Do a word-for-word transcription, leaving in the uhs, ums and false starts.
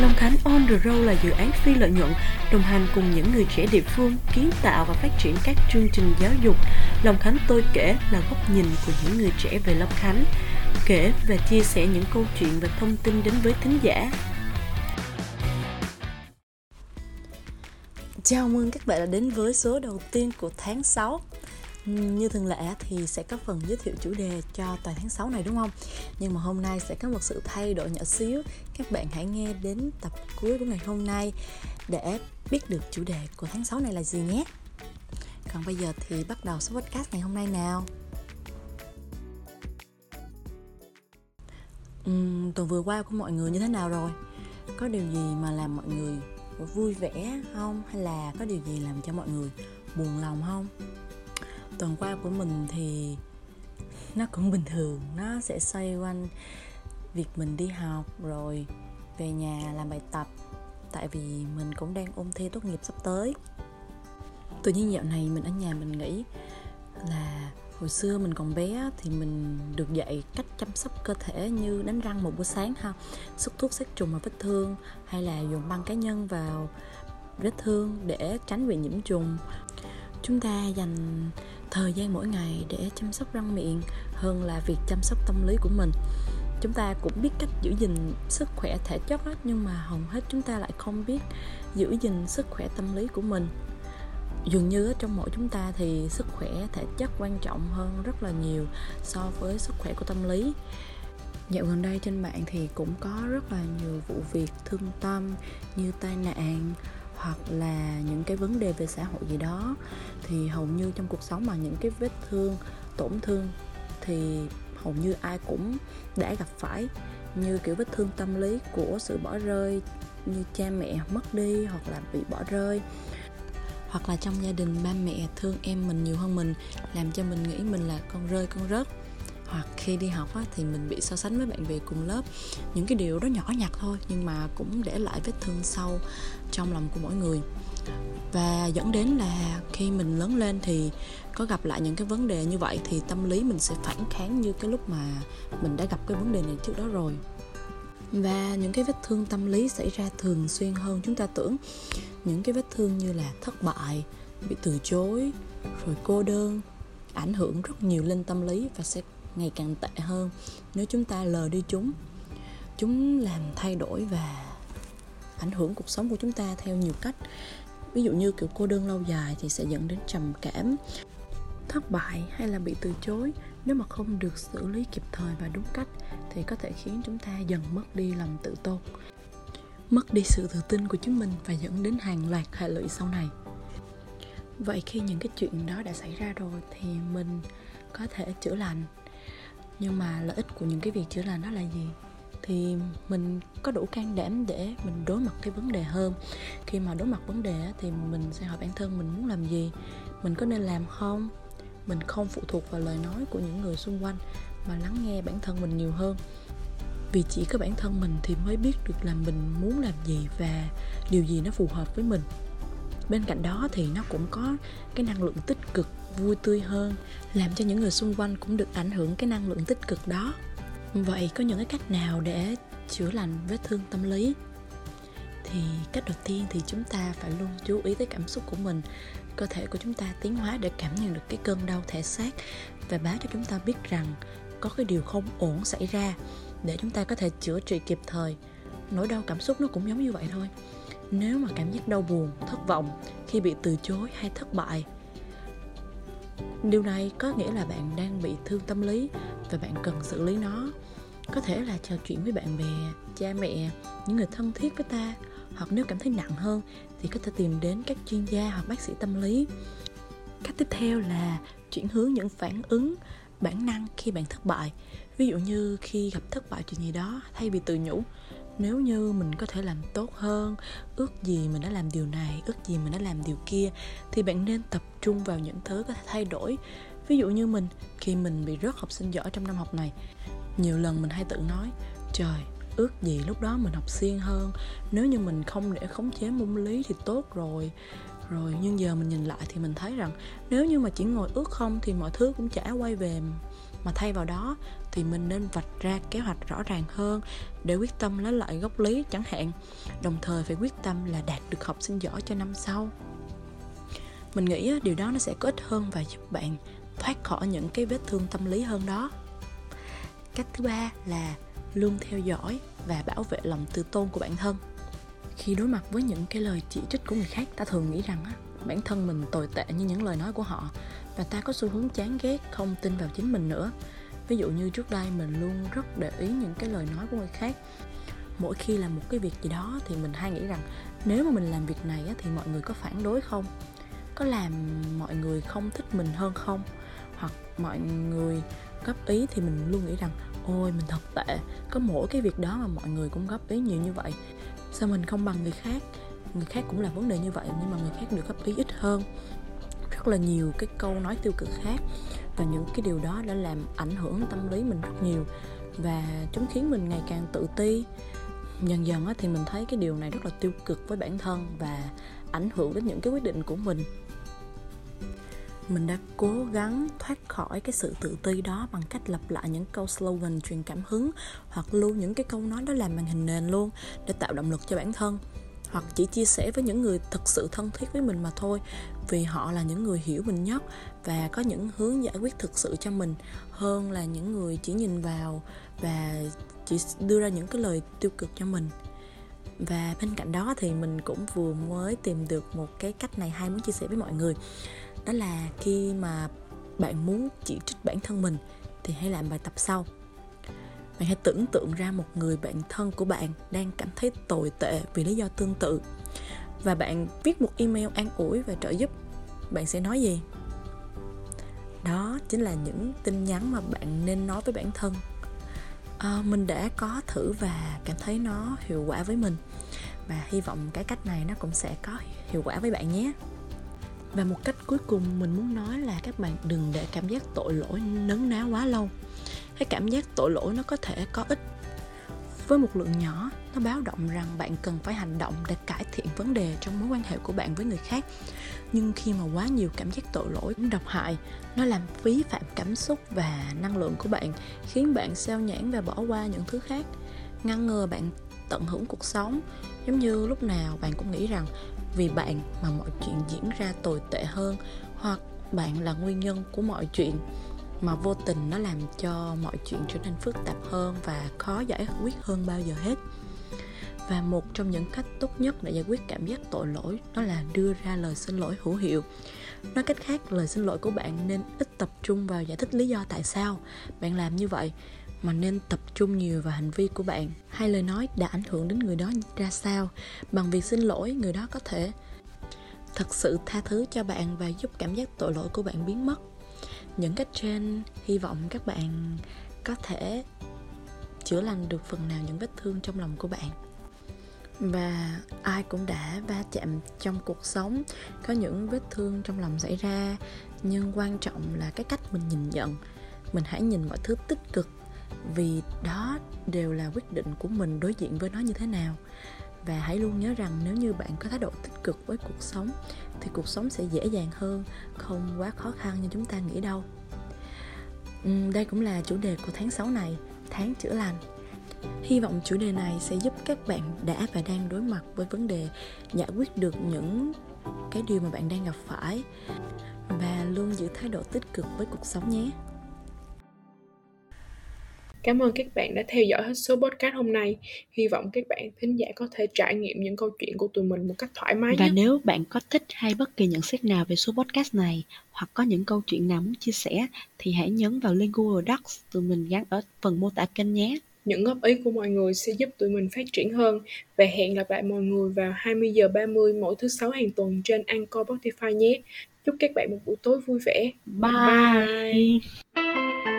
Lòng Khánh On The Road là dự án phi lợi nhuận đồng hành cùng những người trẻ địa phương kiến tạo và phát triển các chương trình giáo dục. Lòng Khánh tôi kể là góc nhìn của những người trẻ về Lòng Khánh, kể và chia sẻ những câu chuyện và thông tin đến với thính giả. Chào mừng các bạn đã đến với số đầu tiên của tháng sáu. Như thường lệ thì sẽ có phần giới thiệu chủ đề cho toàn tháng sáu này, đúng không? Nhưng mà hôm nay sẽ có một sự thay đổi nhỏ xíu. Các bạn hãy nghe đến tập cuối của ngày hôm nay để biết được chủ đề của tháng sáu này là gì nhé. Còn bây giờ thì bắt đầu số podcast ngày hôm nay nào. uhm, Tuần vừa qua của mọi người như thế nào rồi? Có điều gì mà làm mọi người vui vẻ không? Hay là có điều gì làm cho mọi người buồn lòng không? Tuần qua của mình thì nó cũng bình thường, nó sẽ xoay quanh việc mình đi học rồi về nhà làm bài tập, tại vì mình cũng đang ôn thi tốt nghiệp sắp tới. Tự nhiên dạo này mình ở nhà mình nghĩ là hồi xưa mình còn bé thì mình được dạy cách chăm sóc cơ thể như đánh răng một buổi sáng ha, xức thuốc sát trùng vào vết thương hay là dùng băng cá nhân vào vết thương để tránh bị nhiễm trùng. Chúng ta dành thời gian mỗi ngày để chăm sóc răng miệng hơn là việc chăm sóc tâm lý của mình. Chúng ta cũng biết cách giữ gìn sức khỏe thể chất đó, nhưng mà hầu hết chúng ta lại không biết giữ gìn sức khỏe tâm lý của mình. Dường như trong mỗi chúng ta thì sức khỏe thể chất quan trọng hơn rất là nhiều so với sức khỏe của tâm lý. Dạo gần đây trên mạng thì cũng có rất là nhiều vụ việc thương tâm như tai nạn hoặc là những cái vấn đề về xã hội gì đó. Thì hầu như trong cuộc sống mà những cái vết thương, tổn thương thì hầu như ai cũng đã gặp phải, như kiểu vết thương tâm lý của sự bỏ rơi, như cha mẹ mất đi hoặc là bị bỏ rơi, hoặc là trong gia đình ba mẹ thương em mình nhiều hơn mình, làm cho mình nghĩ mình là con rơi con rớt. Hoặc khi đi học á, thì mình bị so sánh với bạn bè cùng lớp. Những cái điều đó nhỏ nhặt thôi nhưng mà cũng để lại vết thương sâu trong lòng của mỗi người, và dẫn đến là khi mình lớn lên thì có gặp lại những cái vấn đề như vậy thì tâm lý mình sẽ phản kháng như cái lúc mà mình đã gặp cái vấn đề này trước đó rồi. Và những cái vết thương tâm lý xảy ra thường xuyên hơn chúng ta tưởng. Những cái vết thương như là thất bại, bị từ chối, rồi cô đơn ảnh hưởng rất nhiều lên tâm lý và sẽ ngày càng tệ hơn nếu chúng ta lờ đi chúng. Chúng làm thay đổi và ảnh hưởng cuộc sống của chúng ta theo nhiều cách. Ví dụ như kiểu cô đơn lâu dài thì sẽ dẫn đến trầm cảm, thất bại hay là bị từ chối. Nếu mà không được xử lý kịp thời và đúng cách thì có thể khiến chúng ta dần mất đi lòng tự tôn, mất đi sự tự tin của chính mình và dẫn đến hàng loạt hệ lụy sau này. Vậy khi những cái chuyện đó đã xảy ra rồi thì mình có thể chữa lành. Nhưng mà lợi ích của những cái việc chữa lành đó là gì? Thì mình có đủ can đảm để mình đối mặt cái vấn đề hơn. Khi mà đối mặt vấn đề thì mình sẽ hỏi bản thân mình muốn làm gì, mình có nên làm không. Mình không phụ thuộc vào lời nói của những người xung quanh mà lắng nghe bản thân mình nhiều hơn. Vì chỉ có bản thân mình thì mới biết được là mình muốn làm gì và điều gì nó phù hợp với mình. Bên cạnh đó thì nó cũng có cái năng lượng tích cực, vui tươi hơn, làm cho những người xung quanh cũng được ảnh hưởng cái năng lượng tích cực đó. Vậy có những cái cách nào để chữa lành vết thương tâm lý? Thì cách đầu tiên thì chúng ta phải luôn chú ý tới cảm xúc của mình. Cơ thể của chúng ta tiến hóa để cảm nhận được cái cơn đau thể xác và báo cho chúng ta biết rằng có cái điều không ổn xảy ra để chúng ta có thể chữa trị kịp thời. Nỗi đau cảm xúc nó cũng giống như vậy thôi. Nếu mà cảm giác đau buồn, thất vọng khi bị từ chối hay thất bại, điều này có nghĩa là bạn đang bị thương tâm lý và bạn cần xử lý nó. Có thể là trò chuyện với bạn bè, cha mẹ, những người thân thiết với ta, hoặc nếu cảm thấy nặng hơn thì có thể tìm đến các chuyên gia hoặc bác sĩ tâm lý. Cách tiếp theo là chuyển hướng những phản ứng bản năng khi bạn thất bại. Ví dụ như khi gặp thất bại chuyện gì đó, thay vì tự nhủ nếu như mình có thể làm tốt hơn, ước gì mình đã làm điều này, ước gì mình đã làm điều kia, thì bạn nên tập trung vào những thứ có thể thay đổi. Ví dụ như mình, khi mình bị rớt học sinh giỏi trong năm học này, nhiều lần mình hay tự nói trời, ước gì lúc đó mình học siêng hơn, nếu như mình không để khống chế môn lý thì tốt rồi. Rồi nhưng giờ mình nhìn lại thì mình thấy rằng nếu như mà chỉ ngồi ước không thì mọi thứ cũng chả quay về, mà thay vào đó thì mình nên vạch ra kế hoạch rõ ràng hơn để quyết tâm lấy lại gốc lý chẳng hạn, đồng thời phải quyết tâm là đạt được học sinh giỏi cho năm sau. Mình nghĩ điều đó nó sẽ có ích hơn và giúp bạn thoát khỏi những cái vết thương tâm lý hơn đó. Cách thứ ba là luôn theo dõi và bảo vệ lòng tự tôn của bản thân. Khi đối mặt với những cái lời chỉ trích của người khác, ta thường nghĩ rằng bản thân mình tồi tệ như những lời nói của họ, và ta có xu hướng chán ghét, không tin vào chính mình nữa. Ví dụ như trước đây mình luôn rất để ý những cái lời nói của người khác. Mỗi khi làm một cái việc gì đó thì mình hay nghĩ rằng nếu mà mình làm việc này thì mọi người có phản đối không? Có làm mọi người không thích mình hơn không? Hoặc mọi người góp ý thì mình luôn nghĩ rằng ôi mình thật tệ, có mỗi cái việc đó mà mọi người cũng góp ý nhiều như vậy, sao mình không bằng người khác? Người khác cũng làm vấn đề như vậy nhưng mà người khác được góp ý ít hơn. Rất là nhiều cái câu nói tiêu cực khác, và những cái điều đó đã làm ảnh hưởng tâm lý mình rất nhiều, và chúng khiến mình ngày càng tự ti. Dần dần thì mình thấy cái điều này rất là tiêu cực với bản thân và ảnh hưởng đến những cái quyết định của mình. Mình đã cố gắng thoát khỏi cái sự tự ti đó bằng cách lặp lại những câu slogan truyền cảm hứng, hoặc lưu những cái câu nói đó làm màn hình nền luôn để tạo động lực cho bản thân, hoặc chỉ chia sẻ với những người thực sự thân thiết với mình mà thôi, vì họ là những người hiểu mình nhất và có những hướng giải quyết thực sự cho mình, hơn là những người chỉ nhìn vào và chỉ đưa ra những cái lời tiêu cực cho mình. Và bên cạnh đó thì mình cũng vừa mới tìm được một cái cách này hay muốn chia sẻ với mọi người. Đó là khi mà bạn muốn chỉ trích bản thân mình thì hãy làm bài tập sau. Bạn hãy tưởng tượng ra một người bạn thân của bạn đang cảm thấy tồi tệ vì lý do tương tự, và bạn viết một email an ủi và trợ giúp. Bạn sẽ nói gì? Đó chính là những tin nhắn mà bạn nên nói với bản thân. À, mình đã có thử và cảm thấy nó hiệu quả với mình, và hy vọng cái cách này nó cũng sẽ có hiệu quả với bạn nhé. Và một cách cuối cùng mình muốn nói là các bạn đừng để cảm giác tội lỗi nấn ná quá lâu. Cái cảm giác tội lỗi nó có thể có ích. Với một lượng nhỏ, nó báo động rằng bạn cần phải hành động để cải thiện vấn đề trong mối quan hệ của bạn với người khác. Nhưng khi mà quá nhiều cảm giác tội lỗi độc hại, nó làm phí phạm cảm xúc và năng lượng của bạn, khiến bạn sao nhãng và bỏ qua những thứ khác, ngăn ngừa bạn tận hưởng cuộc sống. Giống như lúc nào bạn cũng nghĩ rằng vì bạn mà mọi chuyện diễn ra tồi tệ hơn, hoặc bạn là nguyên nhân của mọi chuyện, mà vô tình nó làm cho mọi chuyện trở nên phức tạp hơn và khó giải quyết hơn bao giờ hết. Và một trong những cách tốt nhất để giải quyết cảm giác tội lỗi đó là đưa ra lời xin lỗi hữu hiệu. Nói cách khác, lời xin lỗi của bạn nên ít tập trung vào giải thích lý do tại sao bạn làm như vậy, mà nên tập trung nhiều vào hành vi của bạn hay lời nói đã ảnh hưởng đến người đó ra sao. Bằng việc xin lỗi, người đó có thể thật sự tha thứ cho bạn và giúp cảm giác tội lỗi của bạn biến mất. Những cách trên hy vọng các bạn có thể chữa lành được phần nào những vết thương trong lòng của bạn. Và ai cũng đã va chạm trong cuộc sống, có những vết thương trong lòng xảy ra, nhưng quan trọng là cái cách mình nhìn nhận. Mình hãy nhìn mọi thứ tích cực, vì đó đều là quyết định của mình đối diện với nó như thế nào. Và hãy luôn nhớ rằng nếu như bạn có thái độ tích cực với cuộc sống thì cuộc sống sẽ dễ dàng hơn, không quá khó khăn như chúng ta nghĩ đâu. Đây cũng là chủ đề của tháng sáu này, tháng chữa lành. Hy vọng chủ đề này sẽ giúp các bạn đã và đang đối mặt với vấn đề giải quyết được những cái điều mà bạn đang gặp phải, và luôn giữ thái độ tích cực với cuộc sống nhé. Cảm ơn các bạn đã theo dõi hết số podcast hôm nay. Hy vọng các bạn thính giả có thể trải nghiệm những câu chuyện của tụi mình một cách thoải mái và nhé. Và nếu bạn có thích hay bất kỳ nhận xét nào về số podcast này, hoặc có những câu chuyện nào muốn chia sẻ, thì hãy nhấn vào link Google Docs tụi mình gắn ở phần mô tả kênh nhé. Những góp ý của mọi người sẽ giúp tụi mình phát triển hơn. Và hẹn gặp lại mọi người vào hai mươi giờ ba mươi mỗi thứ sáu hàng tuần trên Anchor Spotify nhé. Chúc các bạn một buổi tối vui vẻ. Bye! Bye.